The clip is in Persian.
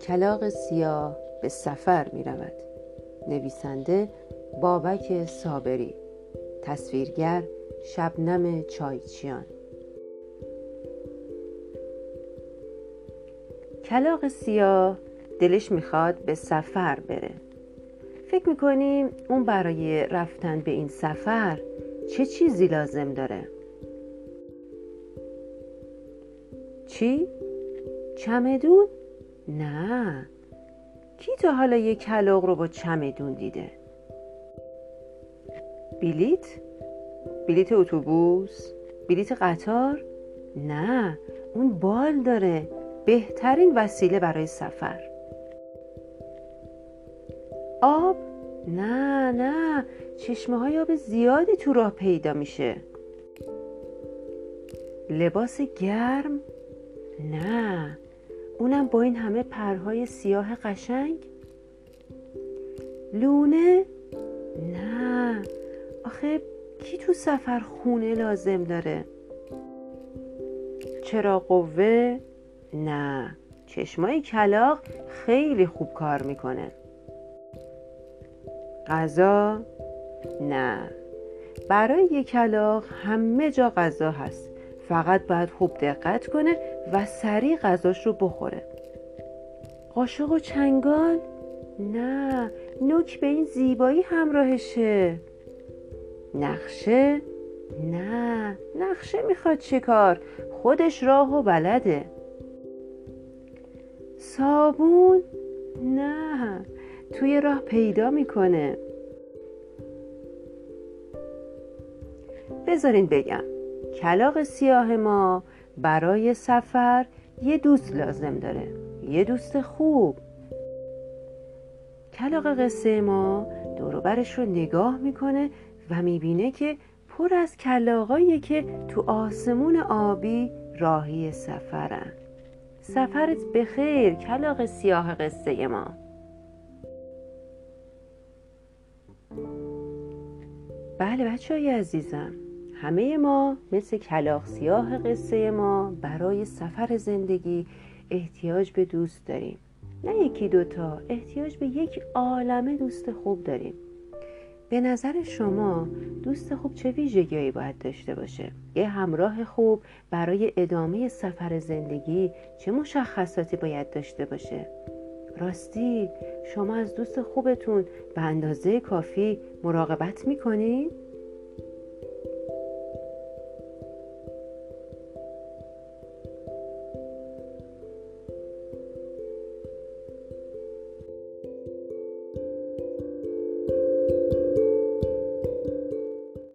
کلاغ سیاه به سفر می رود. نویسنده بابک صابری، تصویرگر شبنم چایچیان. کلاغ سیاه دلش میخواد به سفر بره. فکر میکنیم اون برای رفتن به این سفر چه چیزی لازم داره؟ چی؟ چمدون؟ نه، کی تا حالا یه کلاغ رو با چمدون دیده؟ بلیت اتوبوس، بلیت قطار؟ نه، اون بال داره، بهترین وسیله برای سفر. آب؟ نه، چشمه‌های آب زیادی تو راه پیدا میشه. لباس گرم؟ نه، اونم با این همه پرهای سیاه قشنگ. لونه؟ نه، آخه کی تو سفر خونه لازم داره؟ چراغ قوه؟ نه، چشمای کلاغ خیلی خوب کار میکنه. غذا؟ نه، برای یک کلاغ همه جا غذا هست، فقط باید خوب دقت کنه و سریع غذاش رو بخوره. قاشق و چنگال؟ نه، نوک به این زیبایی همراهشه. نقشه؟ نه، نقشه میخواد چه کار؟ خودش راه و بلده. صابون؟ نه، توی راه پیدا میکنه. بذارین بگم، کلاغ سیاه ما برای سفر یه دوست لازم داره، یه دوست خوب. کلاغ قصه ما دوروبرش رو نگاه میکنه و میبینه که پر از کلاغایی که تو آسمون آبی راهی سفرن. سفرت بخیر کلاغ سیاه قصه ما. بله بچه‌های عزیزم، همه ما مثل کلاغ سیاه قصه ما برای سفر زندگی احتیاج به دوست داریم. نه یکی دوتا، احتیاج به یک عالمه دوست خوب داریم. به نظر شما دوست خوب چه ویژگی‌هایی باید داشته باشه؟ یه همراه خوب برای ادامه سفر زندگی چه مشخصاتی باید داشته باشه؟ راستی شما از دوست خوبتون به اندازه کافی مراقبت می‌کنید؟